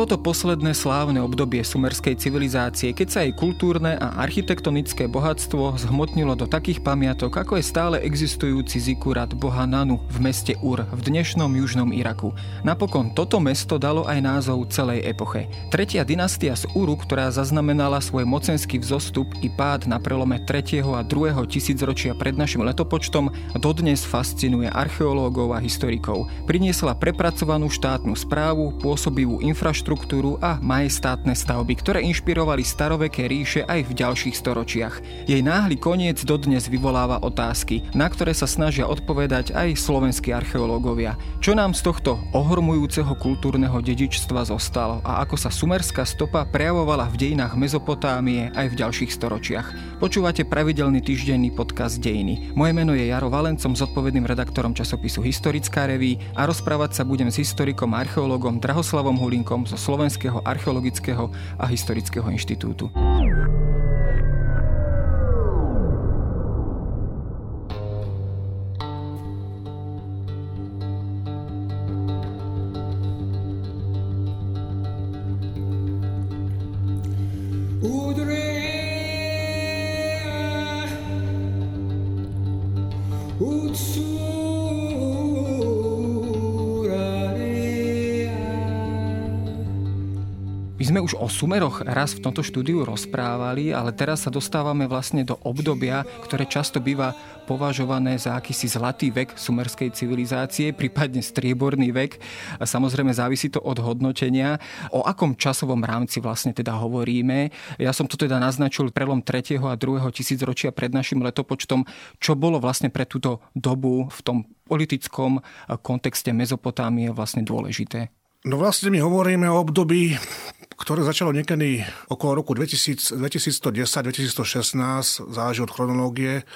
Bolo to posledné slávne obdobie sumerskej civilizácie, keď sa jej kultúrne a architektonické bohatstvo zhmotnilo do takých pamiatok, ako je stále existujúci zikurat boha Nanu v meste Ur v dnešnom južnom Iraku. Napokon toto mesto dalo aj názov celej epoche. Tretia dynastia z Uru, ktorá zaznamenala svoj mocenský vzostup i pád na prelome 3. a 2. tisícročia pred našim letopočtom, dodnes fascinuje archeológov a historikov. Priniesla prepracovanú štátnu správu, pôsobivú infraštruktúru a majestátne stavby, ktoré inšpirovali staroveké ríše aj v ďalších storočiach. Jej náhly koniec dodnes vyvoláva otázky, na ktoré sa snažia odpovedať aj slovenskí archeológovia. Čo nám z tohto ohormujúceho kultúrneho dedičstva zostalo a ako sa sumerská stopa prejavovala v dejinách Mezopotámie aj v ďalších storočiach? Počúvate pravidelný týždenný podcast Dejiny. Moje meno je Jaro Valen, som zodpovedným redaktorom časopisu Historická reví a rozprávať sa budem s historikom a archeológom Drahoslavom Hulinkom zo Slovenského archeologického a historického inštitútu. Sme už o Sumeroch raz v tomto štúdiu rozprávali, ale teraz sa dostávame vlastne do obdobia, ktoré často býva považované za akýsi zlatý vek sumerskej civilizácie, prípadne strieborný vek. A samozrejme závisí to od hodnotenia. O akom časovom rámci vlastne teda hovoríme? Ja som to teda naznačil prelom 3. a 2. tisícročia pred našim letopočtom. Čo bolo vlastne pre túto dobu v tom politickom kontexte Mezopotámie vlastne dôležité? No vlastne my hovoríme o období, ktoré začalo niekedy okolo roku 2110-2116, záleží od chronológie,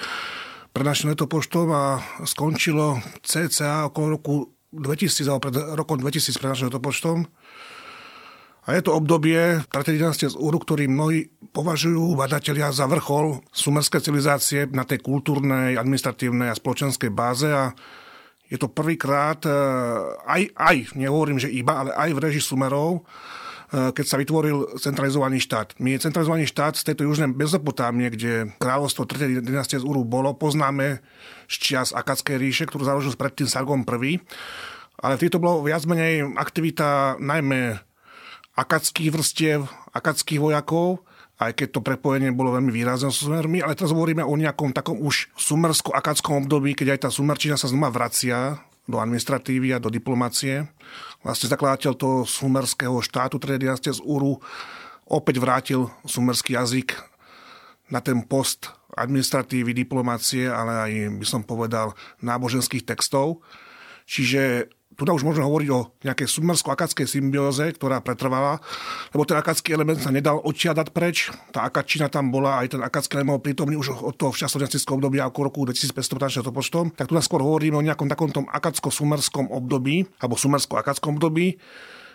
pre našim letopočtom a skončilo cca okolo roku 2000 alebo pred rokom 2000 pre našim letopočtom. A je to obdobie tretej dynastie z Uru, ktorý mnohí považujú badatelia za vrchol sumerskej civilizácie na tej kultúrnej, administratívnej a spoločenskej báze a je to prvýkrát, nehovorím, že iba, ale aj v réžii Sumerov, keď sa vytvoril centralizovaný štát. My centralizovaný štát z tejto južnej Mezopotámie, kde kráľovstvo 3. dynastie z Uru bolo, poznáme z čias Akadskej ríše, ktorú založil predtým Sargon I. Ale vtedy to bolo viac menej aktivita najmä akadských vrstiev, akadských vojakov, aj keď to prepojenie bolo veľmi výrazné s Sumermi, ale teraz hovoríme o nejakom takom už sumersko-akadskom období, keď aj tá sumerčina sa znova vracia do administratívy a do diplomácie. Vlastne zakladateľ toho sumerského štátu, teda dynastie z Uru, opäť vrátil sumerský jazyk na ten post administratívy, diplomácie, ale aj, by som povedal, náboženských textov. Čiže tu už možno hovoriť o nejakej sumersko-akadskej symbióze, ktorá pretrvala, lebo ten akadský element sa nedal odčiadať preč. Tá akadčina tam bola, aj ten akadský element prítomný už od toho včasodňastického obdobia okolo roku 2500 letopočtom. Tak tu skôr hovoríme o nejakom takom tom akadsko-sumerskom období, alebo sumersko-akadskom období,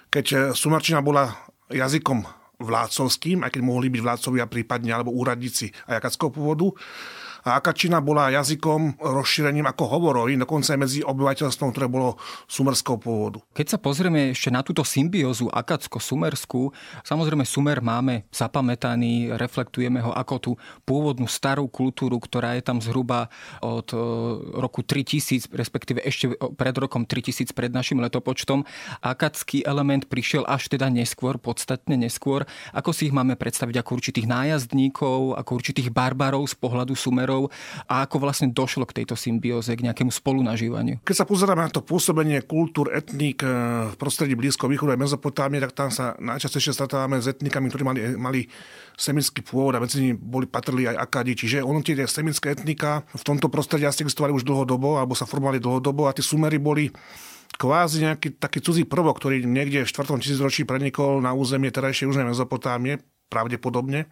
keď sumerčina bola jazykom vládcovským, aj keď mohli byť vládcovia prípadne, alebo úradníci aj akadského pôvodu. A akadčina bola jazykom rozšírením ako hovorovín, dokonca aj medzi obyvateľstvom, ktoré bolo sumerského pôvodu. Keď sa pozrieme ešte na túto symbiózu akadsko-sumerskú, samozrejme Sumer máme zapamätaný, reflektujeme ho ako tú pôvodnú starú kultúru, ktorá je tam zhruba od roku 3000, respektíve ešte pred rokom 3000 pred našim letopočtom. Akadský element prišiel až teda neskôr, podstatne neskôr. Ako si ich máme predstaviť ako určitých nájazdníkov, ako určitých barbarov z pohľadu Sumerov, a ako vlastne došlo k tejto symbióze, k nejakému spolunažívaniu? Keď sa pozeráme na to pôsobenie kultúr, etník v prostredí Blízkoho východu a Mezopotámie, tak tam sa najčastejšie stretávame s etnikami, ktorí mali semický pôvod a medzi nimi patrili aj Akadi. Čiže ono tie semické etnika v tomto prostredí asi existovali už dlhodobo alebo sa formovali dlhodobo a tí Sumery boli kvázi nejaký taký cudzí prvok, ktorý niekde v 4. tisícročí prenikol na územie terajšej južnej Mezopotámie, pravdepodobne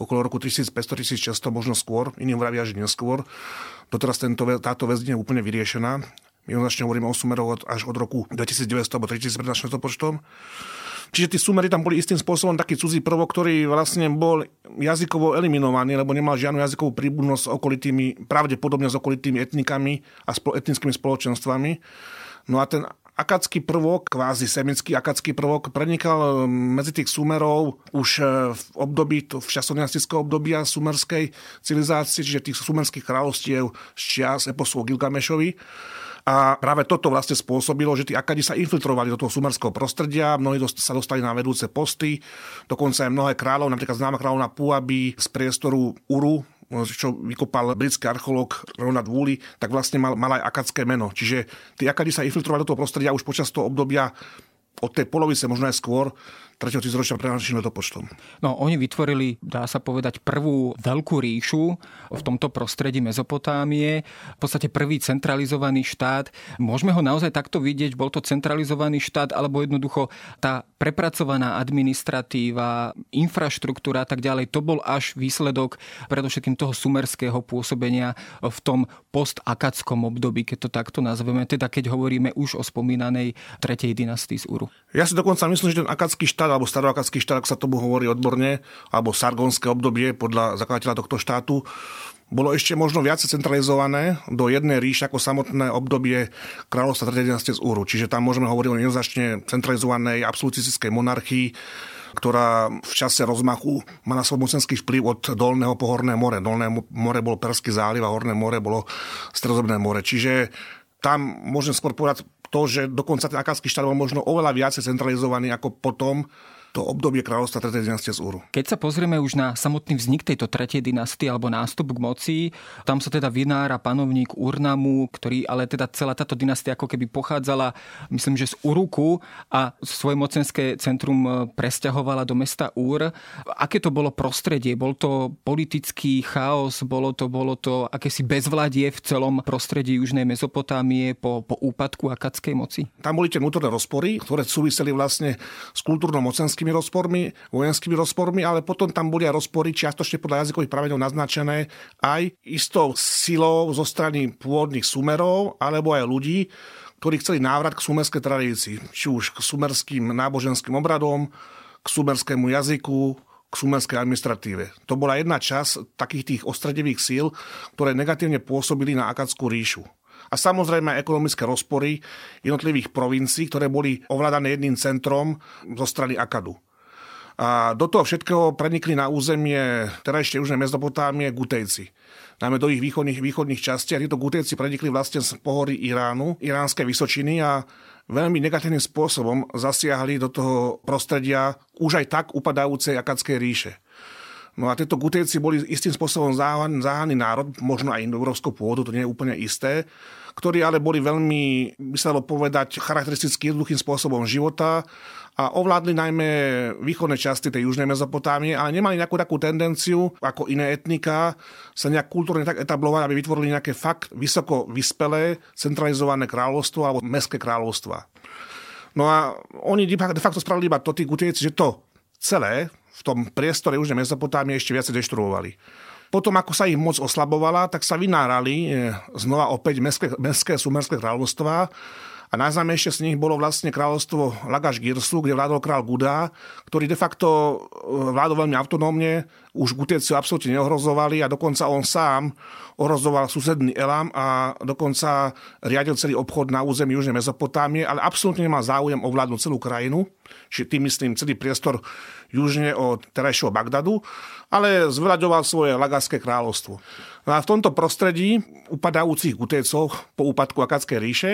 okolo roku 1500-1600, možno skôr, iní vravia, že neskôr. Doteraz táto väzť nie je úplne vyriešená. My jednoznačne hovoríme o Sumerov až od roku 2900 alebo 3000 pred našim letopočtom. Čiže tí Sumery tam boli istým spôsobom taký cudzí prvok, ktorý vlastne bol jazykovo eliminovaný, lebo nemal žiadnu jazykovú príbuznosť s okolitými, pravdepodobne s okolitými etnikami a etnickými spoločenstvami. No a ten akadský prvok, kvázi semitský akadský prvok prenikal medzi tých Sumerov už v období, v časodynastického obdobia sumerskej civilizácie, čiže tých sumerských kráľovstiev z čias eposu o Gilgamešovi. A práve toto vlastne spôsobilo, že tí Akadi sa infiltrovali do toho sumerského prostredia, mnohí sa dostali na vedúce posty, dokonca aj mnohé kráľov, napríklad známa kráľovna Puaby z priestoru Uru, čo vykopal britský archeológ Ronald Woolley, tak vlastne mal aj akadské meno. Čiže tí Akadi sa infiltrovali do toho prostredia už počas toho obdobia od tej polovice, možno aj skôr, 3. tisícročia pred našim letopočtom. No, oni vytvorili, dá sa povedať, prvú veľkú ríšu v tomto prostredí Mezopotámie. V podstate prvý centralizovaný štát. Môžeme ho naozaj takto vidieť? Bol to centralizovaný štát, alebo jednoducho tá prepracovaná administratíva, infraštruktúra a tak ďalej, to bol až výsledok predovšetkým toho sumerského pôsobenia v tom postakadskom období, keď to takto nazveme, teda keď hovoríme už o spomínanej 3. dynastii z Uru. Ja si dokonca myslím, že ten akadský štát, alebo staroakadský štát, ak sa tomu hovorí odborne, alebo sargonské obdobie podľa zakladateľa tohto štátu, bolo ešte možno viac centralizované do jednej ríše ako samotné obdobie kráľovstva 3. dynastie z Uru. Čiže tam môžeme hovoriť o jednoznačne centralizovanej absolutistickej monarchii, ktorá v čase rozmachu má na svoj mocenský vplyv od dolného po horné more. Dolné more bolo Perský záliv a horné more bolo Stredozemné more. Čiže tam môžem skôr povedať to, že dokonca ten akadský štát bol možno oveľa viac centralizovaný ako potom to obdobie kráľovstva 3. dynastie z Uru. Keď sa pozrieme už na samotný vznik tejto 3. dynastie alebo nástup k moci, tam sa teda vynára panovník Urnamu, ktorý ale teda celá táto dynastia ako keby pochádzala, myslím, že z Uruku a svoje mocenské centrum presťahovala do mesta Úr. Aké to bolo prostredie? Bol to politický chaos? Bolo to akési bezvládie v celom prostredí južnej Mezopotámie po úpadku akadskej moci? Tam boli tie vnútorné rozpory, ktoré súviseli vlastne s kultúrno-mocenským rozpormi, vojenskými rozpormi, ale potom tam boli aj rozpory čiastočne podľa jazykových prameňov naznačené aj istou silou zo strany pôvodných Sumerov alebo aj ľudí, ktorí chceli návrat k sumerskej tradícii, či už k sumerským náboženským obradom, k sumerskému jazyku, k sumerskej administratíve. To bola jedna časť takých tých ostredivých síl, ktoré negatívne pôsobili na akadskú ríšu. A samozrejme aj ekonomické rozpory jednotlivých provincií, ktoré boli ovládané jedným centrom zo strany Akadu. A do toho všetkého prenikli na územie terajšej južnej Mezopotámie Gutejci. Najmä do ich východných častí. A títo Gutejci prenikli vlastne z pohory Iránu, iránskej Vysočiny a veľmi negatívnym spôsobom zasiahli do toho prostredia už aj tak upadajúcej akadskej ríše. No a tieto Gutejci boli istým spôsobom záhadný národ, možno aj indoeurópskou pôvodu, to nie je úplne isté, ktorí ale boli veľmi, by sa dalo povedať, charakteristicky jednoduchým spôsobom života a ovládli najmä východné časti tej južnej Mezopotámie, ale nemali nejakú takú tendenciu, ako iné etniká, sa nejak kultúrne tak etablovať, aby vytvorili nejaké fakt vysoko vyspelé, centralizované kráľovstvo alebo mestské kráľovstva. No a oni de facto spravili iba to, tí Gutejci, že to celé v tom priestore južnej Mezopotámie ešte viacej deštruovali. Potom, ako sa ich moc oslabovala, tak sa vynárali znova opäť mestské sumerské kráľovstvá a najznámejšie z nich bolo vlastne kráľovstvo Lagaš-Girsu, kde vládol král Guda, ktorý de facto vládol veľmi autonómne, už Gutejci absolútne neohrozovali a dokonca on sám ohrozoval susedný Elam a dokonca riadil celý obchod na území južnej Mezopotámie, ale absolútne nemal záujem ovládnuť celú krajinu, čiže tým myslím celý priestor južne od terajšieho Bagdadu, ale zvraďoval svoje Lagašské kráľovstvo. No a v tomto prostredí upadajúcich Gutejcov po úpadku akadskej ríše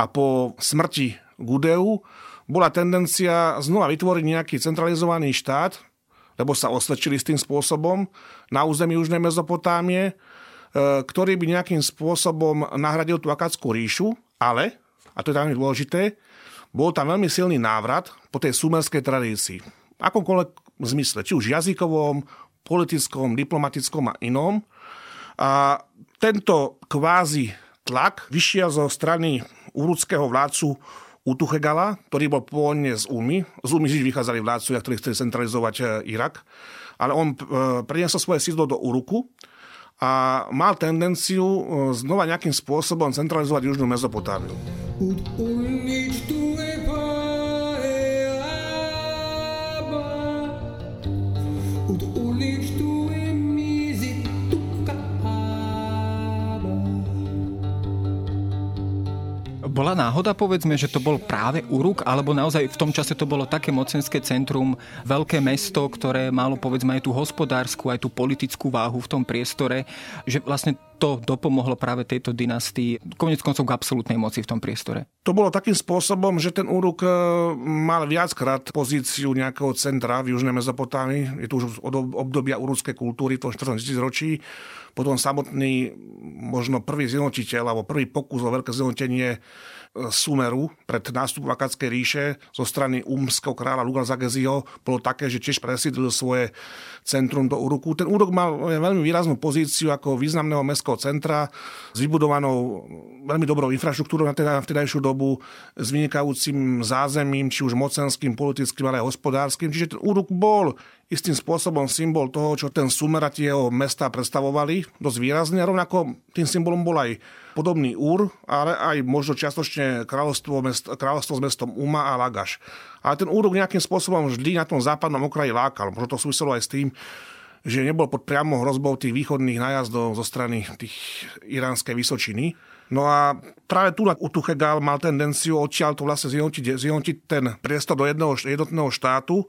a po smrti Gudeu bola tendencia znova vytvoriť nejaký centralizovaný štát, lebo sa osvedčili s tým spôsobom na území južnej Mezopotámie, ktorý by nejakým spôsobom nahradil tú akadskú ríšu, ale, a to je tam dôležité, bol tam veľmi silný návrat po tej sumerskej tradícii. Akomkoľvek zmysle, či už jazykovom, politickom, diplomatickom a inom. A tento kvázi tlak vyšiel zo strany urudského vládcu Utuchegala, ktorý bol pôvodne z Umy. Z Umy vždy vychádzali vládcovia, ktorí chceli centralizovať Irak. Ale on preniesol svoje sídlo do Uruku a mal tendenciu znova nejakým spôsobom centralizovať južnú Mezopotámiu. bola náhoda, povedzme, že to bol práve Uruk, alebo naozaj v tom čase to bolo také mocenské centrum, veľké mesto, ktoré malo, povedzme, aj tú hospodársku, aj tú politickú váhu v tom priestore, že vlastne to dopomohlo práve tejto dynastii, koniec koncov k absolútnej moci v tom priestore. To bolo takým spôsobom, že ten Uruk mal viackrát pozíciu nejakého centra v Južnej Mezopotámii. Je to už od obdobia urúckej kultúry, v tom 14 000 ročí. Potom samotný, možno prvý zjednotiteľ, alebo prvý pokus o veľké zjednotenie Sumeru pred nástupom Akadskej ríše zo strany umského kráľa Lugal-Zageziho bolo také, že tiež presídlil svoje centrum do Uruku. Ten Uruk mal veľmi výraznú pozíciu ako významného mestského centra s vybudovanou veľmi dobrou infraštruktúrou na vtedajšiu dobu, s vynikajúcim zázemím, či už mocenským, politickým, ale aj hospodárskym. Čiže ten Uruk bol istým spôsobom symbol toho, čo ten Sumer a tie jeho mestá predstavovali dosť výrazne. A rovnako tým symbolom bol aj podobný Úr, ale aj možno čiastočne kráľovstvo s mestom Uma a Lagaš. Ale ten Uruk nejakým spôsobom vždy na tom západnom okraji lákal. Možno to súviselo aj s tým, že nebol pod priamou hrozbou tých východných nájazdov zo strany tých iránskej Vysočiny. No a práve tu Utuchegal mal tendenciu odtiaľ to vlastne zjednotiť ten priestor do jednotného štátu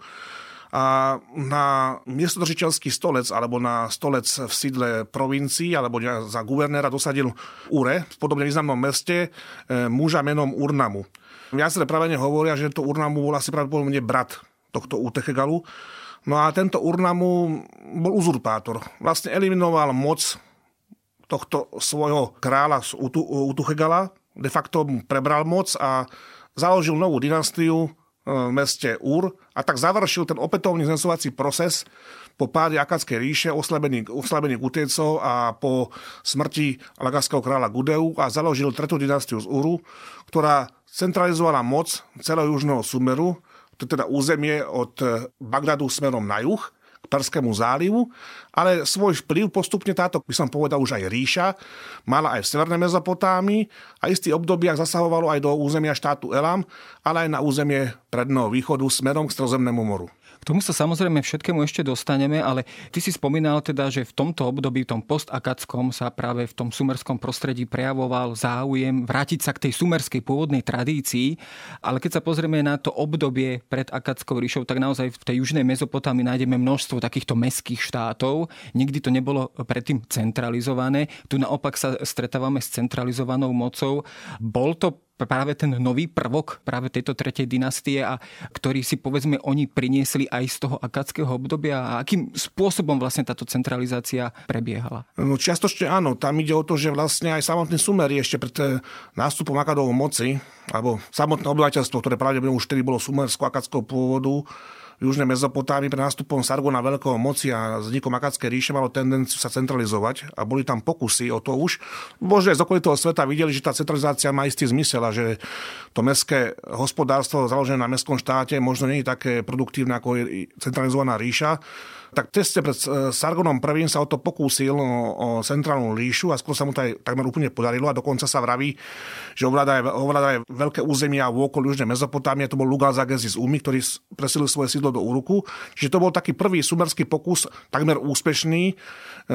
a na miestodržiteľský stolec alebo na stolec v sídle provincií alebo za guvernéra dosadil Ure v podobne významnom meste muža menom Urnamu. Viaceré pravene hovoria, že to Urnamu bol asi pravdepodobne brat tohto Utuchegalu. No a tento Urnamu bol uzurpátor. Vlastne eliminoval moc tohto svojho kráľa z Utuchegala. De facto prebral moc a založil novú dynastiu v meste Úr a tak završil ten opätovný znesovací proces po páde Akadskej ríše, oslabení Gutejcov a po smrti lagašského kráľa Gudeu a založil tretiu dynastiu z Úru, ktorá centralizovala moc celého južného Sumeru, to teda územie od Bagdadu smerom na juh, k Perskému zálivu, ale svoj vplyv postupne táto, by som povedal, už aj ríša, mala aj v severnej Mezopotámii a istých obdobiach zasahovalo aj do územia štátu Elam, ale aj na územie Predného východu smerom k Stredozemnému moru. K tomu sa samozrejme všetkému ešte dostaneme, ale ty si spomínal teda, že v tomto období, v tom postakadskom, sa práve v tom sumerskom prostredí prejavoval záujem vrátiť sa k tej sumerskej pôvodnej tradícii, ale keď sa pozrieme na to obdobie pred Akadskou ríšou, tak naozaj v tej južnej Mezopotámii nájdeme množstvo takýchto mestských štátov. Nikdy to nebolo predtým centralizované. Tu naopak sa stretávame s centralizovanou mocou. Bol to práve ten nový prvok práve tejto tretej dynastie, a ktorý si povedzme oni priniesli aj z toho akadského obdobia a akým spôsobom vlastne táto centralizácia prebiehala? No čiastočne áno, tam ide o to, že vlastne aj samotný Sumeri ešte pred nástupom Akadovej moci, alebo samotné obyvateľstvo, ktoré pravdepodobne už vtedy bolo sumersko-akadského pôvodu, v južnej Mezopotámii pred nástupom Sargona veľkého moci a vznikom Akadskej ríše malo tendenciu sa centralizovať a boli tam pokusy o to už. Bože, z okolitého sveta videli, že tá centralizácia má istý zmysel a že to mestské hospodárstvo založené na mestskom štáte možno nie je také produktívne ako je centralizovaná ríša. Tak teste pred Sargonom I sa o to pokúsil o centrálnu ríšu a skôr sa mu to aj takmer úplne podarilo a dokonca sa vraví, že ovláda aj veľké územia v okolí južnej Mezopotámie, to bol Lugal-Zagezi z Umy, ktorý presídlil svoje sídlo do Uruku. Čiže to bol taký prvý sumerský pokus, takmer úspešný,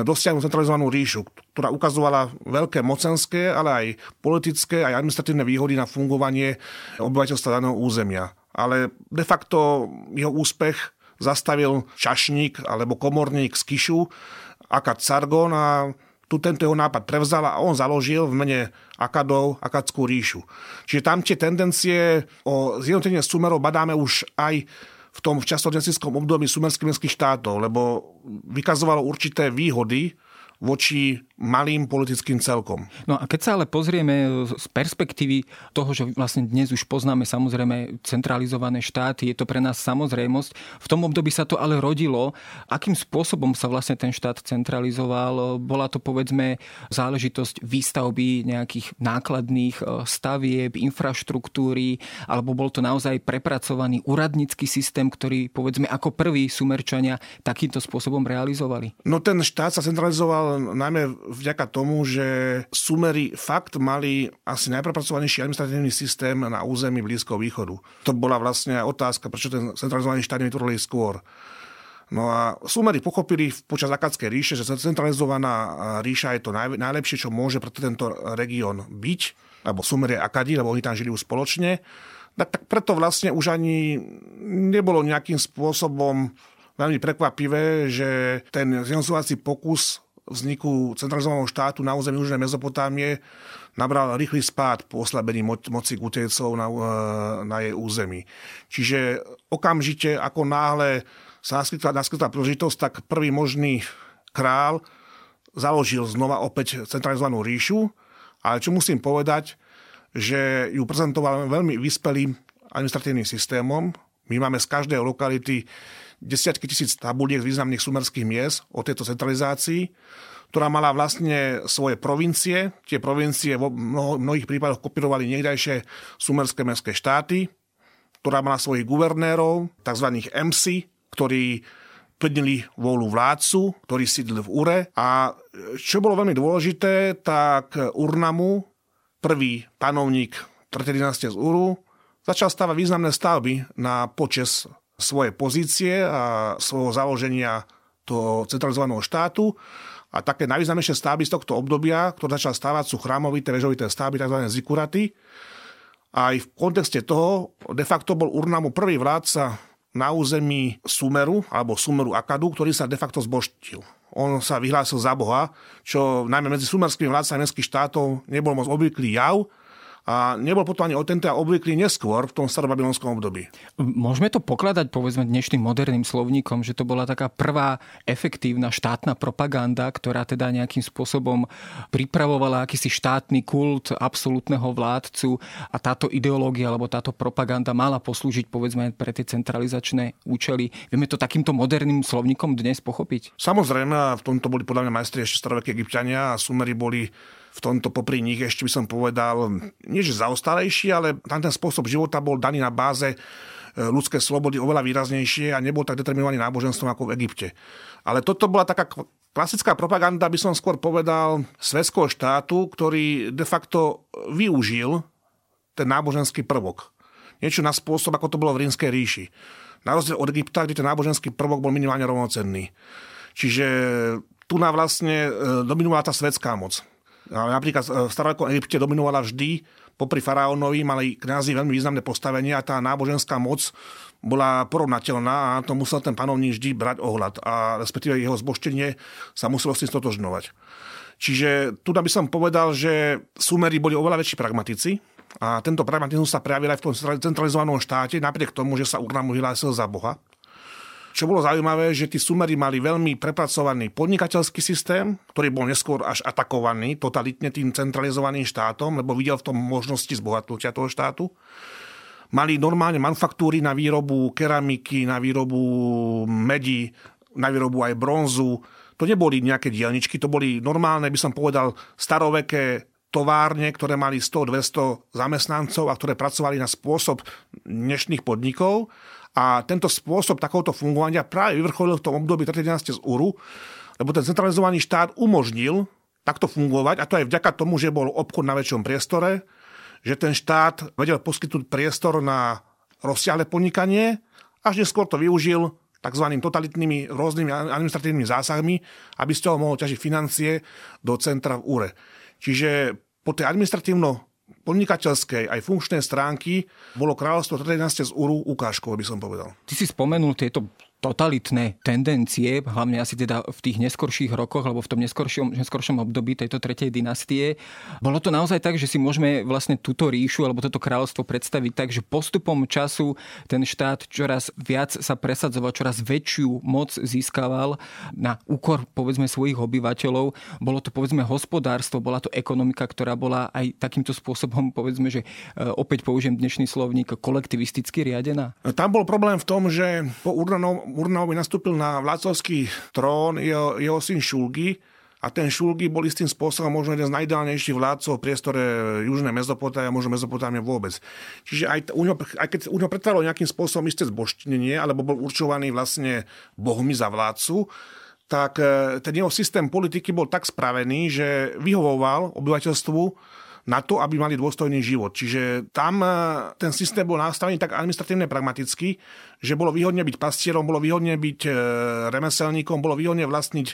dosiahnuť centralizovanú ríšu, ktorá ukazovala veľké mocenské, ale aj politické, aj administratívne výhody na fungovanie obyvateľstva daného územia. Ale de facto jeho úspech zastavil čašník alebo komorník z Kišu, Akad Sargon, a tu tento jeho nápad prevzal a on založil v mene Akadov Akadskú ríšu. Čiže tam tie tendencie o zjednotenie Sumerov badáme už aj v tom včasodnesickom období sumerských mestských štátov, lebo vykazovalo určité výhody voči malým politickým celkom. No a keď sa ale pozrieme z perspektívy toho, že vlastne dnes už poznáme samozrejme centralizované štáty, je to pre nás samozrejmosť, v tom období sa to ale rodilo. Akým spôsobom sa vlastne ten štát centralizoval? Bola to povedzme záležitosť výstavby nejakých nákladných stavieb, infraštruktúry, alebo bol to naozaj prepracovaný úradnícky systém, ktorý povedzme ako prvý Sumerčania takýmto spôsobom realizovali? No ten štát sa centralizoval najmä vďaka tomu, že Sumeri fakt mali asi najprepracovanejší administratívny systém na území Blízkeho východu. To bola vlastne otázka, prečo ten centralizovaný štát nevytvorili skôr. No a Sumeri pochopili počas Akadskej ríše, že centralizovaná ríša je to najlepšie, čo môže pre tento región byť. A alebo Sumeria a Akadi, lebo oni tam žili už spoločne, tak preto vlastne už ani nebolo nejakým spôsobom veľmi prekvapivé, že ten zjednocovací pokus vzniku centralizovaného štátu na území Južnej Mezopotámie nabral rýchly spád po oslabení moci Gutejcov na jej území. Čiže okamžite, ako náhle sa naskytla príležitosť, tak prvý možný král založil znova opäť centralizovanú ríšu, ale čo musím povedať, že ju prezentoval veľmi vyspelým administratívnym systémom. My máme z každej lokality desiatky tisíc tabuliek z významných sumerských miest o tejto centralizácii, ktorá mala vlastne svoje provincie. Tie provincie v mnohých prípadoch kopírovali niekdajšie sumerské mestské štáty, ktorá mala svojich guvernérov, tzv. MC, ktorí plnili vôľu vládcu, ktorý sídlil v Ure. A čo bolo veľmi dôležité, tak Urnamu, prvý panovník 3. dynastie z Uru, začal stavať významné stavby na počesť svoje pozície a svojho založenia toho centralizovaného štátu. A také najvýznamnejšie stavby z tohto obdobia, ktoré začal stávať, sú chrámovité, vežovité stavby, tzv. Zikuraty. A aj v kontexte toho de facto bol Urnamu prvý vládca na území Sumeru, alebo Sumeru Akadu, ktorý sa de facto zbožtil. On sa vyhlásil za boha, čo najmä medzi sumerskými vládcami mestských štátov nebol moc obvyklý jav, a nebol potom ani odtedy obvyklý neskôr v tom starobabylonskom období. Môžeme to pokladať, povedzme, dnešným moderným slovníkom, že to bola taká prvá efektívna štátna propaganda, ktorá teda nejakým spôsobom pripravovala akýsi štátny kult absolútneho vládcu, a táto ideológia alebo táto propaganda mala poslúžiť, povedzme, pre tie centralizačné účely. Vieme to takýmto moderným slovníkom dnes pochopiť? Samozrejme, v tomto boli podľa mňa majstri ešte starovekí Egypťania a Sumeri boli v tomto popri nich, ešte by som povedal, nie že zaostalejší, ale ten spôsob života bol daný na báze ľudské slobody oveľa výraznejšie a nebol tak determinovaný náboženstvom ako v Egypte. Ale toto bola taká klasická propaganda, by som skôr povedal, svetského štátu, ktorý de facto využil ten náboženský prvok. Niečo na spôsob, ako to bolo v Rímskej ríši. Na rozdiel od Egypta, kde ten náboženský prvok bol minimálne rovnocenný. Čiže tu na vlastne dominovala tá svetská moc. Napríklad v starovekom Egypte dominovala vždy, popri faraónovi mali kňazi veľmi významné postavenie a tá náboženská moc bola porovnateľná a to musel ten panovník vždy brať ohľad a respektíve jeho zbožtenie sa muselo s tým stotožňovať. Čiže tu by som povedal, že Sumeri boli oveľa väčší pragmatici a tento pragmatizmus sa prejavil aj v tom centralizovanom štáte, napriek tomu, že sa Urnamu vyhlásil za boha. Čo bolo zaujímavé, že tí Sumeri mali veľmi prepracovaný podnikateľský systém, ktorý bol neskôr až atakovaný totalitne tým centralizovaným štátom, lebo videl v tom možnosti zbohatnutia toho štátu. Mali normálne manufaktúry na výrobu keramiky, na výrobu medi, na výrobu aj bronzu. To neboli nejaké dielničky, to boli normálne, by som povedal, staroveké továrne, ktoré mali 100-200 zamestnancov a ktoré pracovali na spôsob dnešných podnikov. A tento spôsob takéhoto fungovania práve vyvrcholil v tom období 3. dynastie z Uru, lebo ten centralizovaný štát umožnil takto fungovať, a to aj vďaka tomu, že bol obchod na väčšom priestore, že ten štát vedel poskytnúť priestor na rozsiahle podnikanie, až neskôr to využil takzvanými totalitnými rôznymi administratívnymi zásahmi, aby z toho mohol ťažiť financie do centra v Ure. Čiže po tej administratívno podnikateľskej aj funkčnej stránky bolo kráľovstvo 3. dynastie z Uru ukážkou, by som povedal. Ty si spomenul tieto totalitné tendencie, hlavne asi teda v tých neskorších rokoch, alebo v tom neskoršom období tejto 3. dynastie. Bolo to naozaj tak, že si môžeme vlastne túto ríšu alebo toto kráľovstvo predstaviť tak, že postupom času ten štát čoraz viac sa presadzoval, čoraz väčšiu moc získaval na úkor, povedzme, svojich obyvateľov. Bolo to, povedzme, hospodárstvo, bola to ekonomika, ktorá bola aj takýmto spôsobom, povedzme, že opäť použijem dnešný slovník, kolektivisticky riadená. Tam bol problém v tom, že po Urnamovi nastúpil na vládcovský trón jeho syn Šulgi a ten Šulgi bol istým spôsobom možno jeden z najideálnejších vládcov v priestore Južnej Mezopotámie a možno Mezopotámie vôbec. Čiže aj keď u ňo pretváralo nejakým spôsobom isté zbožtnenie, alebo bol určovaný vlastne bohmi za vládcu, tak ten jeho systém politiky bol tak spravený, že vyhovoval obyvateľstvu na to, aby mali dôstojný život. Čiže tam ten systém bol nastavený tak administratívne pragmaticky, že bolo výhodne byť pastierom, bolo výhodne byť remeselníkom, bolo výhodne vlastniť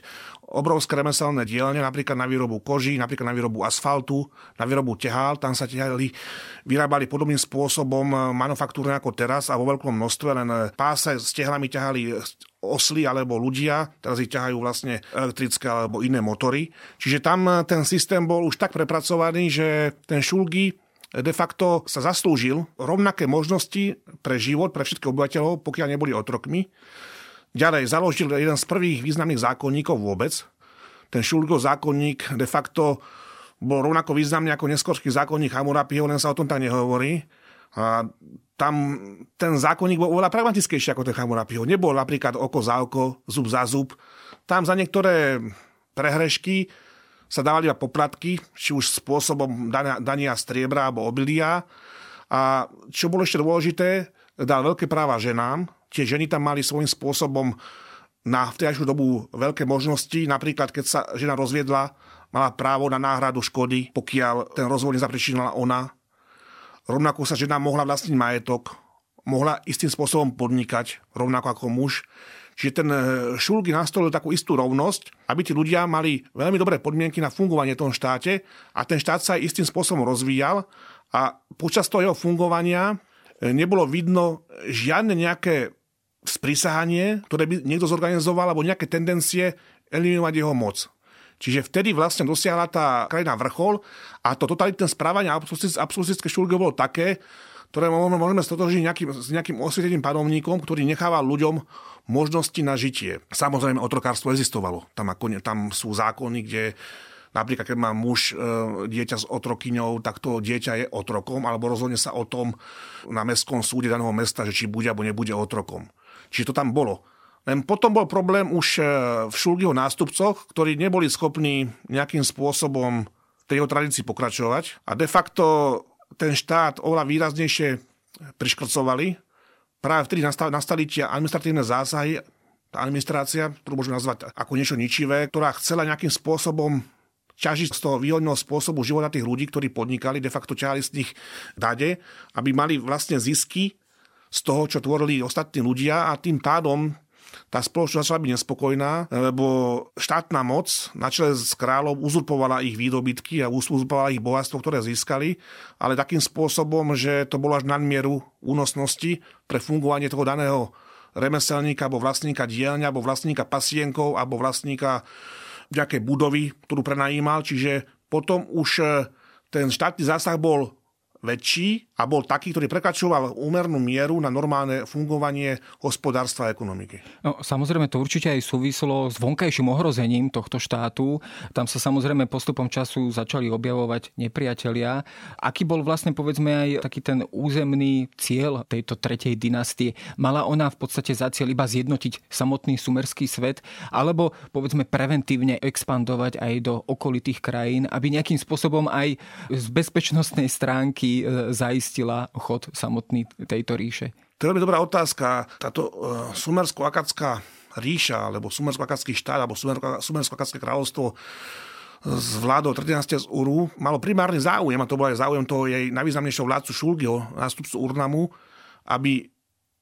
obrovské remeselné dielne, napríklad na výrobu koží, napríklad na výrobu asfaltu, na výrobu tehál. Tam sa tehali vyrábali podobným spôsobom manufaktúrne ako teraz a vo veľkom množstve, len páse s tehlami ťahali osly alebo ľudia, teraz ich ťahajú vlastne elektrické alebo iné motory. Čiže tam ten systém bol už tak prepracovaný, že ten Šulgi de facto sa zaslúžil rovnaké možnosti pre život, pre všetkých obyvateľov, pokiaľ neboli otrokmi. Ďalej založil jeden z prvých významných zákonníkov vôbec. Ten Šulgov zákonník de facto bol rovnako významný ako neskorský zákonník Hammurapiho, len sa o tom tak nehovorí. A tam ten zákonník bol oveľa pragmatickejší ako ten Hammurapiho. Nebol napríklad oko za oko, zub za zub. Tam za niektoré prehrešky sa dávali iba poplatky, či už spôsobom dania striebra alebo obilia. A čo bolo ešte dôležité, dal veľké práva ženám. Tie ženy tam mali svojím spôsobom na vtedajšiu dobu veľké možnosti. Napríklad, keď sa žena rozviedla, mala právo na náhradu škody, pokiaľ ten rozvod nezapričinila ona. Rovnako sa žena mohla vlastniť majetok, mohla istým spôsobom podnikať, rovnako ako muž. Čiže ten Šulgi nastolil takú istú rovnosť, aby tí ľudia mali veľmi dobré podmienky na fungovanie v tom štáte a ten štát sa aj istým spôsobom rozvíjal a počas toho jeho fungovania nebolo vidno žiadne nejaké sprísahanie, ktoré by niekto zorganizoval, alebo nejaké tendencie eliminovať jeho moc. Čiže vtedy vlastne dosiahla tá krajina vrchol a to totalitné správanie absolutistické Šulge bolo také, ktoré môžeme stotožiť s nejakým osvieteným panovníkom, ktorý nechával ľuďom možnosti na žitie. Samozrejme, otrokárstvo existovalo. Tam sú zákony, kde napríklad, keď má muž dieťa s otrokyňou, tak to dieťa je otrokom, alebo rozhodne sa o tom na mestskom súde daného mesta, že či bude alebo nebude otrokom. Čiže to tam bolo. Len potom bol problém už v Šulgiho nástupcoch, ktorí neboli schopní nejakým spôsobom v tej jeho tradícii pokračovať. A de facto ten štát oveľa výraznejšie priškrcovali. Práve vtedy nastali tie administratívne zásahy. Tá administrácia, ktorú môžeme nazvať ako niečo ničivé, ktorá chcela nejakým spôsobom ťažiť z toho výhodného spôsobu života tých ľudí, ktorí podnikali, de facto ťahali z nich dane, aby mali vlastne zisky z toho, čo tvorili ostatní ľudia a tým pádom tá spoločnosť začala byť nespokojná, lebo štátna moc na čele s kráľom uzurpovala ich výdobytky a uzurpovala ich bohatstvo, ktoré získali, ale takým spôsobom, že to bolo až nadmieru únosnosti pre fungovanie toho daného remeselníka, alebo vlastníka dielňa, alebo vlastníka pasienkov, alebo vlastníka nejakej budovy, ktorú prenajímal. Čiže potom už ten štátny zásah bol väčší a bol taký, ktorý prekračoval úmernú mieru na normálne fungovanie hospodárstva a ekonomiky. No, samozrejme, to určite aj súvislo s vonkajším ohrozením tohto štátu. Tam sa samozrejme postupom času začali objavovať nepriatelia. Aký bol vlastne, povedzme, aj taký ten územný cieľ tejto tretej dynastie? Mala ona v podstate za cieľ iba zjednotiť samotný sumerský svet, alebo, povedzme, preventívne expandovať aj do okolitých krajín, aby nejakým spôsobom aj z bezpečnostnej stránky zaistila chod samotný tejto ríše? To je veľmi dobrá otázka. Táto sumersko-akadská ríša, alebo sumersko-akadský štát, alebo sumersko-akadské kráľovstvo s vládou 13. z Uru malo primárny záujem, a to bol aj záujem toho jej najvýznamnejšieho vládcu Šulgiho, nástupcu Urnamu, aby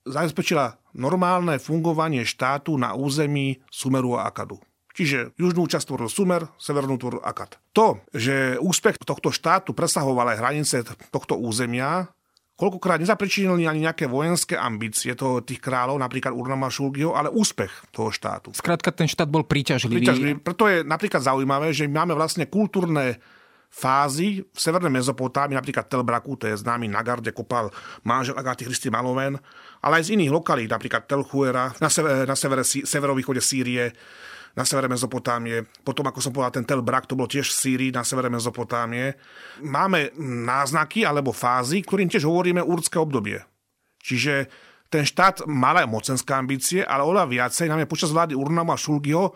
zabezpečila normálne fungovanie štátu na území Sumeru a Akadu. Čiže južnú časť tvoril Sumer, severnú tvoril Akad. To, že úspech tohto štátu presahoval aj hranice tohto územia, koľkokrát nezapričinili ani nejaké vojenské ambície tých kráľov, napríklad Urnama Šulgiho, ale úspech toho štátu. Skrátka, ten štát bol príťažlivý. Preto je napríklad zaujímavé, že máme vlastne kultúrne fázy v severnej Mezopotámii, napríklad Tel Braku, to je známy Nagar, kde kopal manžel Agaty Christy Maloven, ale aj z iných lokalít, napríklad Tel Chuera na severovýchode Sýrie, na severe Mezopotámie. Potom, ako som povedal, ten Tel Brak, to bolo tiež v Sýrii, na severe Mezopotámie. Máme náznaky alebo fázy, ktorým tiež hovoríme úrdské obdobie. Čiže ten štát mal aj mocenské ambície, ale oľa viacej, najmä počas vlády Urnamu a Šulgiho,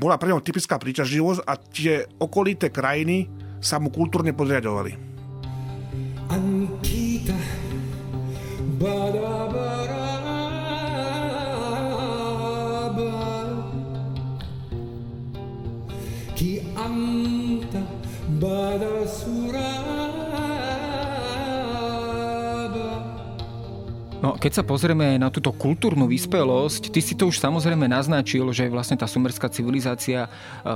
bola pre ňom typická príťažlivosť a tie okolité krajiny sa mu kultúrne podriadovali. Ankita, أنت بدر سرابا. No, keď sa pozrieme na túto kultúrnu vyspelosť, ty si to už samozrejme naznačil, že vlastne tá sumerská civilizácia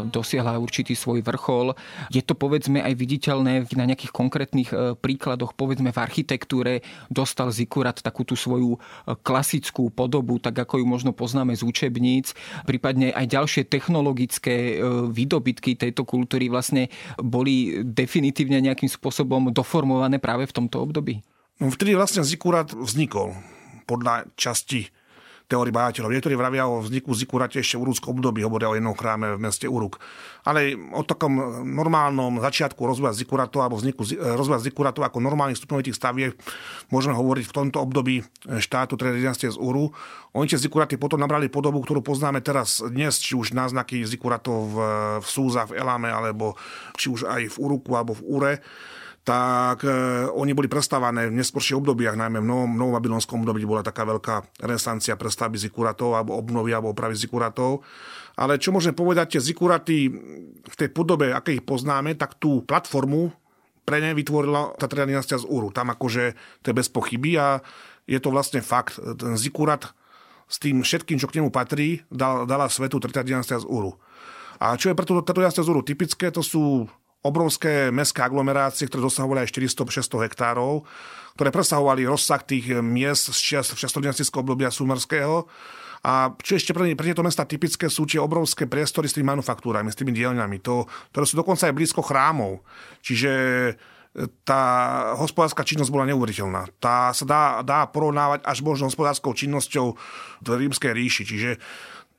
dosiahla určitý svoj vrchol. Je to, povedzme, aj viditeľné na nejakých konkrétnych príkladoch. Povedzme, v architektúre dostal Zikurat takú tú svoju klasickú podobu, tak ako ju možno poznáme z učebníc. Prípadne aj ďalšie technologické výdobytky tejto kultúry vlastne boli definitívne nejakým spôsobom doformované práve v tomto období. Vtedy vlastne Zikurat vznikol podľa časti teórie bájateľov. Niektorí vravia o vzniku Zikurate ešte v urúckom období, hovoria o jednom chráme v meste Uruk. Ale o takom normálnom začiatku rozvoja Zikuratu alebo vzniku rozvoja Zikuratu ako normálnych stupňovitých stavieb môžeme hovoriť v tomto období štátu teda dynastie z Uru. Oni tie Zikuraty potom nabrali podobu, ktorú poznáme teraz dnes, či už náznaky Zikuratov v Súza, v Elame, alebo či už aj v Uruku alebo v Ure. Tak oni boli prestávané v neskorších obdobiach, najmä v novom babylonskom období bola taká veľká renesancia prestavby Zikuratov alebo obnovy alebo opravy Zikuratov. Ale čo môžeme povedať, tie Zikuraty v tej podobe, aké ich poznáme, tak tú platformu pre ne vytvorila tá teda dynastia z Uru. Tam akože to je bez pochyby a je to vlastne fakt. Ten Zikurat s tým všetkým, čo k nemu patrí, dala svetu tá dynastia z Uru. A čo je pre táto dynastia z Uru typické, to sú obrovské mestské aglomerácie, ktoré dosahovali aj 400-600 hektárov, ktoré presahovali rozsah tých miest z 600-dynastického obdobia sumerského. A čo ešte pre tieto mesta typické sú tie obrovské priestory s tými manufaktúrami, s tými dielňami, ktoré sú dokonca aj blízko chrámov. Čiže tá hospodárska činnosť bola neuveriteľná. Tá sa dá porovnávať až možno hospodárskou činnosťou v Rímskej ríši. Čiže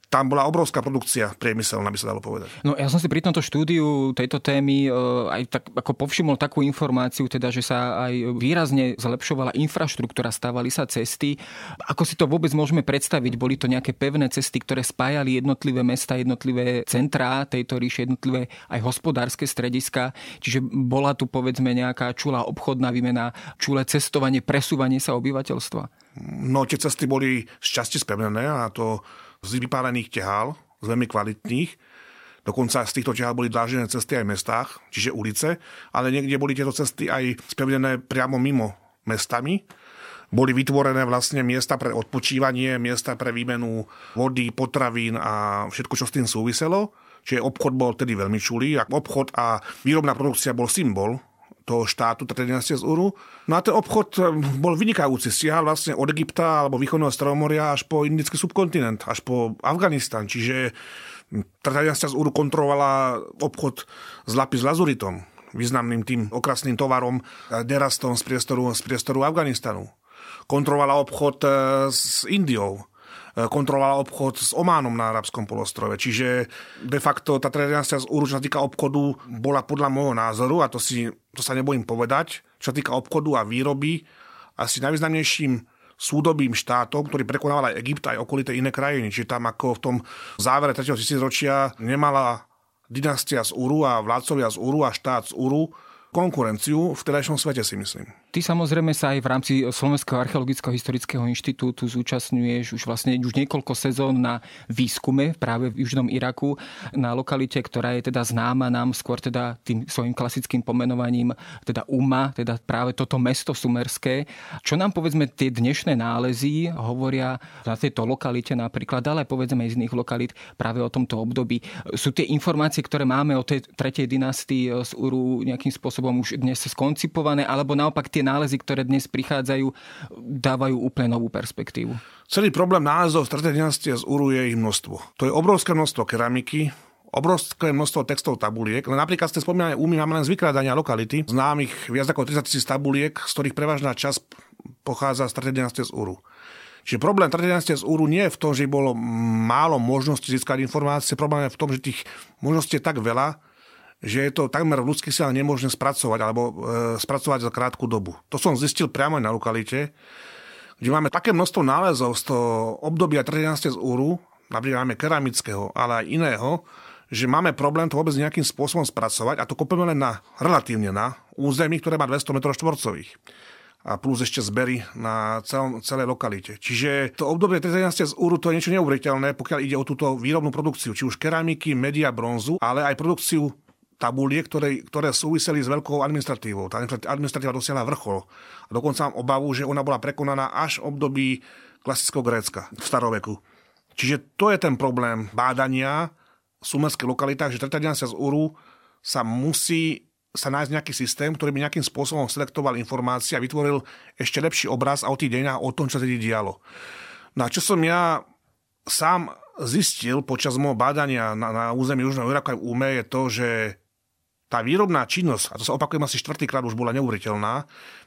tam bola obrovská produkcia priemyselná, by sa dalo povedať. No ja som si pri tomto štúdiu tejto témy aj tak ako povšimol takú informáciu, teda, že sa aj výrazne zlepšovala infraštruktúra, stávali sa cesty. Ako si to vôbec môžeme predstaviť? Boli to nejaké pevné cesty, ktoré spájali jednotlivé mesta, jednotlivé centrá tejto ríše, jednotlivé aj hospodárske strediska. Čiže bola tu povedzme nejaká čulá obchodná výmena, čulé cestovanie, presúvanie sa obyvateľstva. No tie cesty boli šťastie spevnené a to z vypálených tehál, z veľmi kvalitných. Dokonca z týchto tehál boli dláždené cesty aj v mestách, čiže ulice, ale niekde boli tieto cesty aj spevnené priamo mimo mestami. Boli vytvorené vlastne miesta pre odpočívanie, miesta pre výmenu vody, potravín a všetko, čo s tým súviselo. Čiže obchod bol tedy veľmi čulý. Obchod a výrobná produkcia bol symbol toho štátu, teda dynastie z Uru. No a ten obchod bol vynikajúci. Siahal vlastne od Egypta alebo východného Stredomoria až po indický subkontinent, až po Afganistan. Čiže teda dynastia z Uru kontrolovala obchod s lapis lazuritom, významným tým okrasným tovarom, nerastom z priestoru Afganistanu. Kontrolovala obchod s Indiou. Kontrolovala obchod s Ománom na Arabskom polostrove. Čiže de facto tá dynastia z Uru, čo sa týka obchodu, bola podľa môjho názoru, a to sa nebojím povedať, čo sa týka obchodu a výroby, asi najvýznamnejším súdobým štátom, ktorý prekonával aj Egypt, aj okolité iné krajiny. Čiže tam ako v tom závere 3. tisícročia nemala dynastia z Uru a vládcovia z Uru a štát z Uru konkurenciu v terajšom svete, si myslím. Ty samozrejme sa aj v rámci Slovenského archeologického historického inštitútu zúčastňuješ už niekoľko sezón na výskume práve v južnom Iraku, na lokalite, ktorá je teda známa nám skôr teda tým svojim klasickým pomenovaním teda Uma, teda práve toto mesto sumerské. Čo nám povedzme tie dnešné nálezy hovoria na tejto lokalite napríklad, ale povedzme aj z iných lokalít práve o tomto období. Sú tie informácie, ktoré máme o tej tretej dynastii z Uru nejakým spôsobom už dnes skoncipované, alebo naopak tie nálezy, ktoré dnes prichádzajú, dávajú úplne novú perspektívu? Celý problém nálezov tretej dynastie z Uru je ich množstvo. To je obrovské množstvo keramiky, obrovské množstvo textov tabuliek. Napríklad ste spomínali Umy, máme len z vykrádania lokality. Známych viac ako 30 000 tabuliek, z ktorých prevažná časť pochádza z tretej dynastie z Uru. Čiže problém tretej dynastie z Uru nie je v tom, že bolo málo možností získať informácie, problém je v tom, že tých možností je tak veľa, že je to takmer v ľudských silách nemožné spracovať alebo spracovať za krátku dobu. To som zistil priamo aj na lokalite, kde máme také množstvo nálezov z toho obdobia 13. z Uru, napríklad máme keramického, ale aj iného, že máme problém to vôbec nejakým spôsobom spracovať a to kopeme len relatívne na území, ktoré má 200 m2 a plus ešte zbery na celej lokalite. Čiže to obdobie 13. z Uru to je niečo neuveriteľné, pokiaľ ide o túto výrobnú produkciu, či už keramiky, media, bronzu, ale aj produkciu tabulie, ktoré súviseli s veľkou administratívou. Tá administratíva dosiahla vrchol. A dokonca mám obavu, že ona bola prekonaná až v období klasického Grécka v staroveku. Čiže to je ten problém bádania v sumerských lokalitách, že Tretadiansia z Uru sa musí sa nájsť nejaký systém, ktorý by nejakým spôsobom selektoval informácie a vytvoril ešte lepší obraz o tých deňach, o tom, čo sa tedy dialo. No a čo som ja sám zistil počas môjho bádania na území Južného Iraku aj v Úme, je to, že tá výrobná činnosť, a to sa opakujem asi štvrtýkrát, už bola neuveriteľná.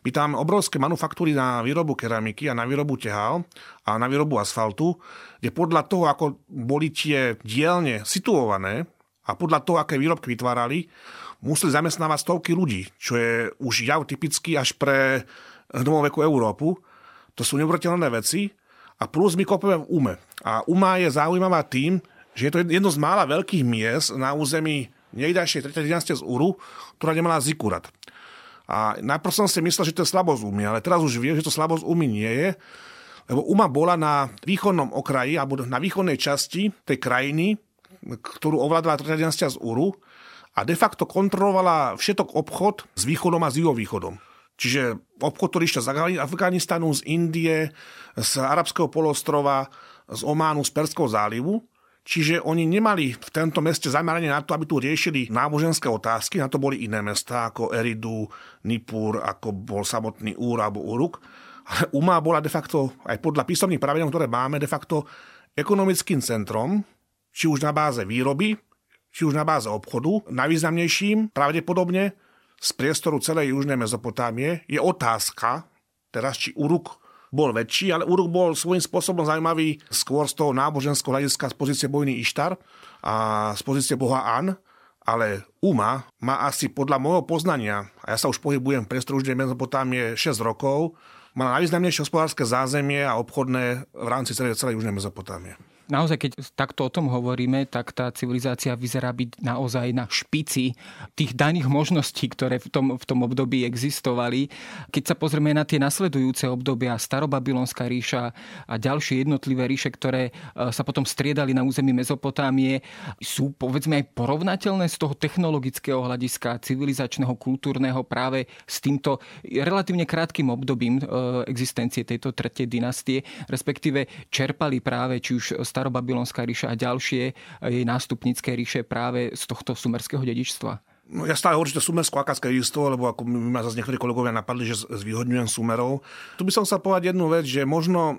My tam obrovské manufaktúry na výrobu keramiky a na výrobu tehál a na výrobu asfaltu, kde podľa toho, ako boli tie dielne situované a podľa toho, aké výrobky vytvárali, museli zamestnávať stovky ľudí, čo je už jav typický až pre novoveku Európu. To sú neuveriteľné veci. A plus my kopeme v Ume. A Uma je zaujímavá tým, že je to jedno z mála veľkých miest na území niekdajšej Tretadianstva z Uru, ktorá nemala zikurat. A najprv som si myslel, že to je slabosť Umy, ale teraz už viem, že to slabosť Umy nie je, lebo Uma bola na východnom okraji, alebo na východnej časti tej krajiny, ktorú ovládala Tretadianstva z Uru a de facto kontrolovala všetok obchod s východom a s juhovýchodom. Čiže obchod, ktorý išiel z Afganistanu, z Indie, z Arabského polostrova, z Ománu, z Perského zálivu. Čiže oni nemali v tomto meste zameranie na to, aby tu riešili náboženské otázky. Na to boli iné mestá, ako Eridu, Nippur, ako bol samotný Úr alebo Uruk. Ale Uma bola de facto, aj podľa písomných pravidel, ktoré máme, de facto ekonomickým centrom, či už na báze výroby, či už na báze obchodu, najvýznamnejším pravdepodobne, z priestoru celej južnej Mezopotámie. Je otázka teraz, či Uruk bol väčší, ale Uruk bol svojím spôsobom zaujímavý skôr z toho náboženského hľadiska z pozície bojny Ištar a z pozície boha An, ale Uma má asi podľa môjho poznania, a ja sa už pohybujem v priestoru južnej Mezopotámie 6 rokov, má najvýznamnejšie hospodárske zázemie a obchodné v rámci celej južnej Mezopotámie. Naozaj, keď takto o tom hovoríme, tak tá civilizácia vyzerá byť naozaj na špici tých daných možností, ktoré v tom období existovali. Keď sa pozrieme na tie nasledujúce obdobia, Starobabylonská ríša a ďalšie jednotlivé ríše, ktoré sa potom striedali na území Mezopotámie, sú povedzme aj porovnateľné z toho technologického hľadiska, civilizačného, kultúrneho práve s týmto relatívne krátkym obdobím existencie tejto tretej dynastie, respektíve čerpali práve či už Starobabylonská ríša a ďalšie jej nástupnícke ríše práve z tohto sumerského dedičstva? No, ja stále hovorím, že to sumersko-akkadské dedičstvo, lebo ako ma zase niektorí kolegovia napadli, že zvýhodňujem Sumerov. Tu by som chcel povedať jednu vec, že možno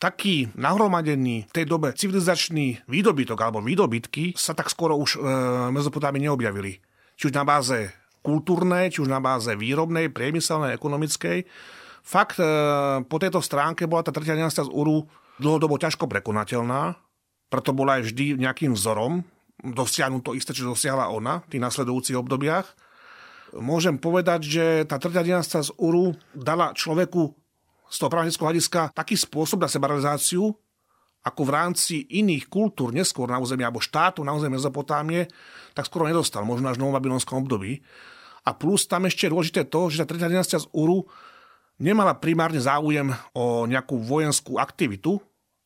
taký nahromadený v tej dobe civilizačný výdobytok alebo výdobytky sa tak skoro už Mezopotámii neobjavili. Či už na báze kultúrnej, či už na báze výrobnej, priemyselnej, ekonomickej. Fakt, po tejto stránke bola tá tretia dynastia z Uru dlhodobo ťažko prekonateľná, preto bola aj vždy nejakým vzorom dosiahnuť to isté, čo dosiahla ona v tých nasledujúcich obdobiach. Môžem povedať, že tá tretia dynastia z Uru dala človeku z toho právnického hľadiska taký spôsob na sebarealizáciu, ako v rámci iných kultúr neskôr na území alebo štátu na území Mezopotámie, tak skoro nedostal, možno až v novobabylonskom období. A plus tam ešte je dôležité to, že tá tretia dynastia z Uru nemala primárne záujem o nejakú vojenskú aktivitu,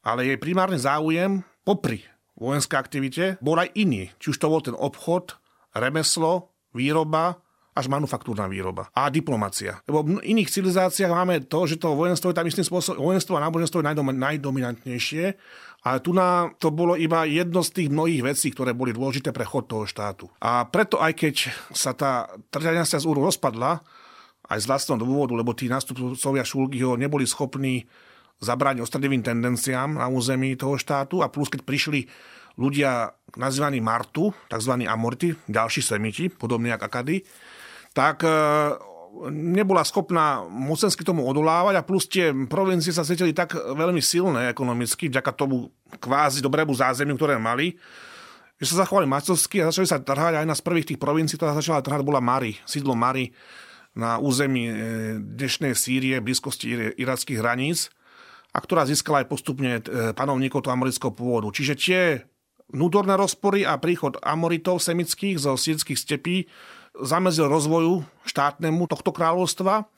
ale jej primárne záujem popri vojenskej aktivite bol aj iný. Či už to bol ten obchod, remeslo, výroba, až manufaktúrna výroba a diplomacia. Lebo v iných civilizáciách máme to, že to vojenstvo je tam istým spôsobom, vojenstvo a náboženstvo je najdominantnejšie, ale tu na to bolo iba jedno z tých mnohých vecí, ktoré boli dôležité pre chod toho štátu. A preto aj keď sa tá tretia dynastia z Uru rozpadla, aj z vlastného dôvodu, lebo tí nástupcovia Šulgiho neboli schopní zabrániť ostredivým tendenciám na území toho štátu a plus keď prišli ľudia nazývaní Martu, tzv. Amorti, ďalší Semiti, podobne ako Akady, tak nebola schopná mocensky tomu odolávať a plus tie provincie sa cítili tak veľmi silné ekonomicky, vďaka tomu kvázi dobrému zázemiu, ktoré mali, že sa zachovali macovsky a začali sa trhať. A jedna z prvých tých provincií, ktorá začala trhať, bola Mari, sídlo Mari, na území dnešnej Sýrie, blízkosti irackých hraníc, a ktorá získala aj postupne panovníkov toho amorického pôvodu. Čiže tie vnútorné rozpory a príchod Amoritov semických zo sírskych stepí zamezil rozvoju štátnemu tohto kráľovstva,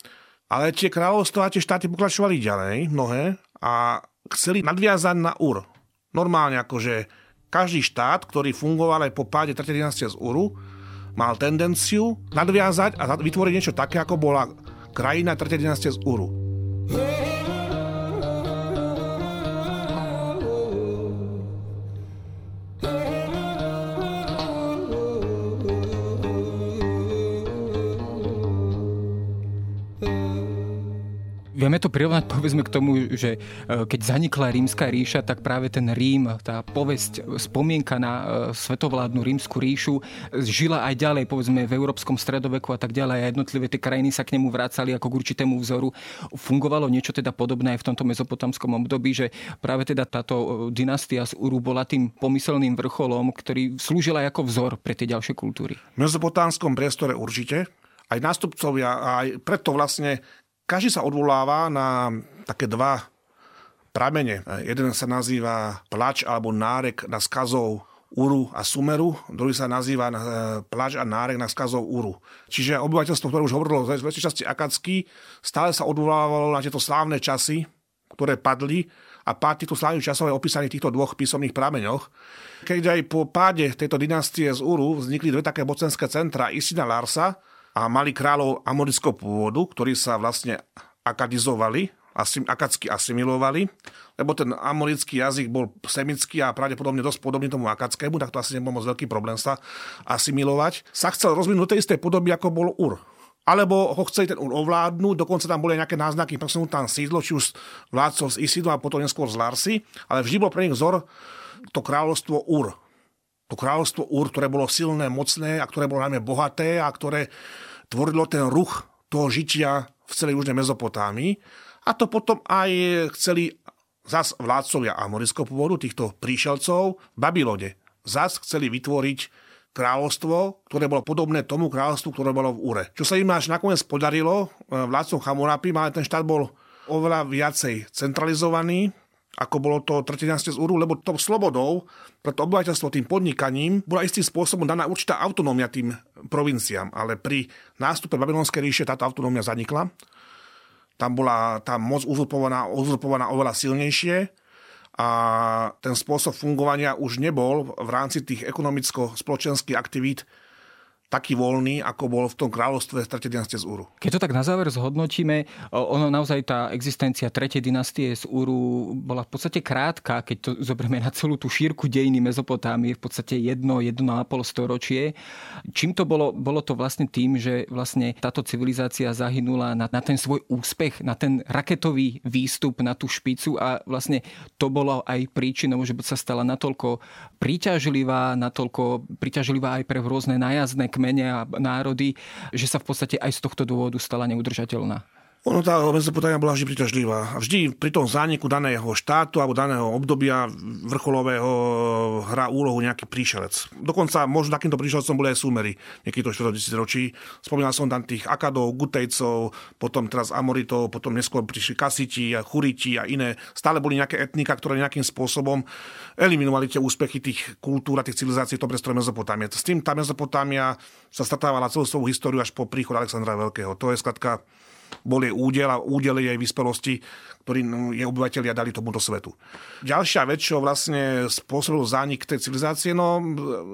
ale tie kráľovstva a tie štáty pokračovali ďalej, mnohé, a chceli nadviazať na Ur. Normálne akože každý štát, ktorý fungoval aj po páde 3. dynastie z Uru, mal tendenciu nadviazať a vytvoriť niečo také, ako bola krajina 3. dynastie z Uru. Vieme to prirovnať, povedzme, k tomu, že keď zanikla Rímska ríša, tak práve ten Rím, tá povesť, spomienka na svetovládnu Rímsku ríšu žila aj ďalej, povedzme, v európskom stredoveku a tak ďalej. A jednotlivé tie krajiny sa k nemu vracali ako k určitému vzoru. Fungovalo niečo teda podobné aj v tomto mezopotamskom období, že práve teda táto dynastia z Uru bola tým pomyselným vrcholom, ktorý slúžila ako vzor pre tie ďalšie kultúry. V mezopotamskom priestore určite. Aj nástupcovia, aj preto vlastne každý sa odvoláva na také dva pramene. Jeden sa nazýva plač alebo nárek na skazov Uru a Sumeru, druhý sa nazýva plač a nárek na skazov Uru. Čiže obyvateľstvo, ktoré už hovorilo z väčšej časti akadsky, stále sa odvolávalo na tieto slávne časy, ktoré padli, a pád týchto slávnych časov je opísaný v týchto dvoch písomných prameňoch. Keď aj po páde tejto dynastie z Uru vznikli dve také mocenské centra, Isina Larsa, a mali kráľov amorického pôvodu, ktorí sa vlastne akadizovali, akadsky asimilovali, lebo ten amorický jazyk bol semický a pravdepodobne dosť podobný tomu akadskému, tak to asi nebol moc veľký problém sa asimilovať. Sa chcel rozvinúť do tej istej podoby, ako bol Ur. Alebo ho chceli ten Ur ovládnuť, dokonca tam boli nejaké náznaky, presunú tam sídlo, či už vládcov z Isidu a potom neskôr z Larsy, ale vždy bol pre nich vzor to kráľovstvo Ur. To kráľovstvo Ur, ktoré bolo silné, mocné a ktoré bolo najmä bohaté a ktoré tvorilo ten ruch toho žitia v celej južnej Mezopotámii. A to potom aj chceli zas vládcovia amorického pôvodu, týchto príšelcov, v Babylone. Zas chceli vytvoriť kráľovstvo, ktoré bolo podobné tomu kráľovstvu, ktoré bolo v Ure. Čo sa im až nakoniec podarilo vládcom Chamurapim, ale ten štát bol oveľa viacej centralizovaný, ako bolo to 3. dynastie z Uru, lebo tou slobodou, preto obyvateľstvo tým podnikaním, bola istým spôsobom daná určitá autonómia tým provinciám, ale pri nástupe babylonskej ríše táto autonómia zanikla. Tam bola tá moc uzurpovaná oveľa silnejšie a ten spôsob fungovania už nebol v rámci tých ekonomicko-spoločenských aktivít taký voľný, ako bol v tom kráľovstve 3. dynastie z Uru. Keď to tak na záver zhodnotíme, ono naozaj tá existencia 3. dynastie z Uru bola v podstate krátka, keď to zoberieme na celú tú šírku dejiny Mezopotámie, v podstate 1,5 storočie. Čím to bolo? Bolo to vlastne tým, že vlastne táto civilizácia zahynula na ten svoj úspech, na ten raketový výstup, na tú špicu, a vlastne to bolo aj príčinou, že sa stala natoľko príťažlivá aj pre rôzne nájazdné kmene a národy, že sa v podstate aj z tohto dôvodu stala neudržateľná. Ono tá Mezopotámia bola vždy príťažlivá. Vždy pri tom zániku daného štátu alebo daného obdobia vrcholového hrá úlohu nejaký príšelec. Dokonca možno takýmto príšelcom boli aj Sumeri niekýto 40 ročí. Spomínal som tam tých Akadov, Gutejcov, potom teraz Amoritov, potom neskôr prišli Kasiti a Churiti a iné. Stále boli nejaké etnika, ktoré nejakým spôsobom eliminovali tie úspechy tých kultúr a tých civilizácií v tom priestore Mezopotámie. S tým tá Mezopotámia sa stretávala celú svoju históriu až po príchod Alexandra Veľkého. To je skladka bol jej údel a údel jej vyspelosti, ktorý jej obyvateľia dali tomuto svetu. Ďalšia vec, čo vlastne spôsobil zánik tej civilizácie, no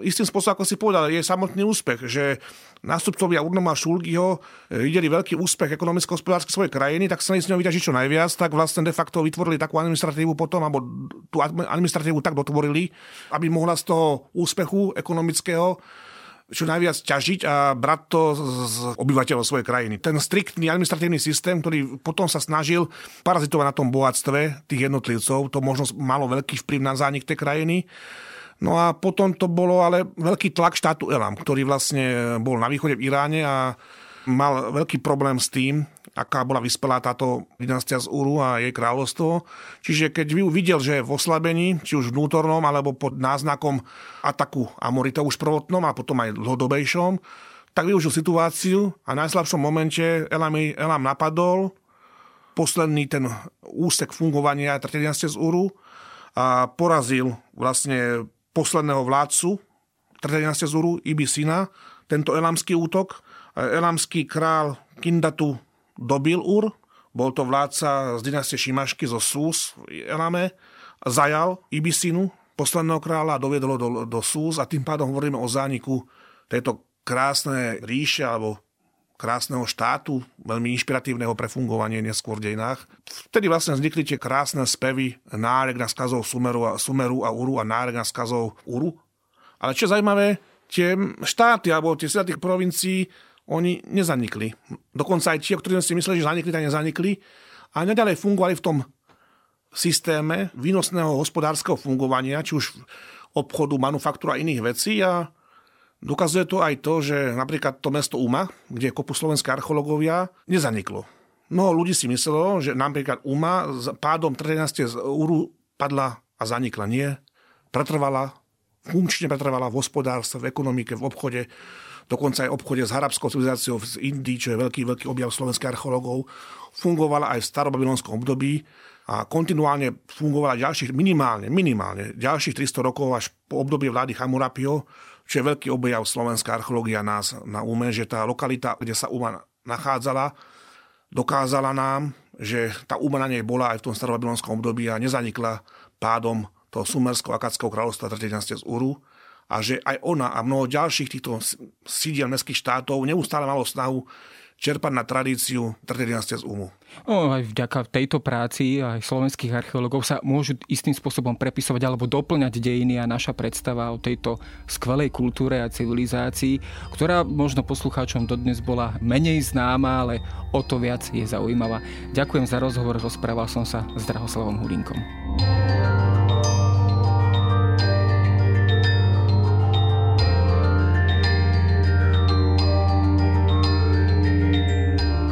istým spôsobom, ako si povedal, je samotný úspech, že nástupcovia Urnoma a Šulgiho videli veľký úspech ekonomicko-hospodársky svojej krajiny, tak sa s ňou vyťažiť čo najviac, tak vlastne de facto vytvorili takú administratívu potom, alebo tú administratívu tak dotvorili, aby mohla z toho úspechu ekonomického čo najviac ťažiť a brať to z obyvateľov svojej krajiny. Ten striktný administratívny systém, ktorý potom sa snažil parazitovať na tom bohatstve tých jednotlivcov, to možno malo veľký vplyv na zánik tej krajiny. No a potom to bolo ale veľký tlak štátu Elam, ktorý vlastne bol na východe v Iráne a mal veľký problém s tým, aká bola vyspelá táto dynastia z Uru a jej kráľovstvo. Čiže keď videl, že je v oslabení, či už vnútornom, alebo pod náznakom ataku Amoritov už prvotnom a potom aj dlhodobejšom, tak využil situáciu a v najslabšom momente Elam napadol posledný ten úsek fungovania 3. dynastie z Uru a porazil vlastne posledného vládcu 3. dynastie z Uru, Ibisina, tento elamský útok. Elamský král Kindatu dobil Ur, bol to vládca z dynastie Šimašky zo Sús v Elame, zajal Ibisinu, posledného kráľa, doviedol do Sús a tým pádom hovoríme o zániku tejto krásne ríše alebo krásneho štátu, veľmi inšpiratívneho pre fungovanie neskôr v dejinách. Vtedy vlastne vznikli tie krásne spevy nárek na skazov Sumeru a Uru a nárek na skazov Uru. Ale čo je zaujímavé, tie štáty alebo tie sila tých provincií, oni nezanikli. Dokonca aj tie, ktorí si mysleli, že zanikli, tak nezanikli. A naďalej fungovali v tom systéme výnosného hospodárskeho fungovania, či už obchodu, manufaktúra a iných vecí. A dokazuje to aj to, že napríklad to mesto Uma, kde je kopu slovenských archeológovia, nezaniklo. Mnoho ľudí si myslelo, že napríklad Uma s pádom 13. z Uru padla a zanikla. Nie. Pretrvala, funkčne pretrvala v hospodárstve, v ekonomike, v obchode, dokonca aj v obchode s harabskou civilizáciou v Indii, čo je veľký objav slovenských archeológov. Fungovala aj v starobabylonskom období a kontinuálne fungovala ďalších minimálne ďalších 300 rokov až po obdobie vlády Hammurapího, čo je veľký objav slovenská archeológia nás na Ume, že tá lokalita, kde sa Uma nachádzala, dokázala nám, že tá Uma na nej bola aj v tom starobabylonskom období a nezanikla pádom toho sumersko-akadského kráľovstva 13. z Uru a že aj ona a mnoho ďalších týchto sídiel mestských štátov neustále malo snahu čerpať na tradíciu 13. z Umu. No, aj vďaka tejto práci aj slovenských archeológov sa môžu istým spôsobom prepisovať alebo doplňať dejiny a naša predstava o tejto skvelej kultúre a civilizácii, ktorá možno poslucháčom dodnes bola menej známa, ale o to viac je zaujímavá. Ďakujem za rozhovor, rozprával som sa s Drahoslavom Hurinkom.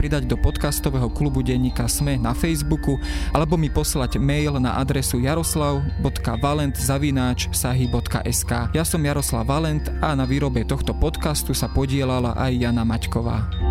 pridať do podcastového klubu denníka SME na Facebooku alebo mi poslať mail na adresu jaroslav.valent@sahy.sk. Ja som Jaroslav Valent a na výrobe tohto podcastu sa podieľala aj Jana Maťková.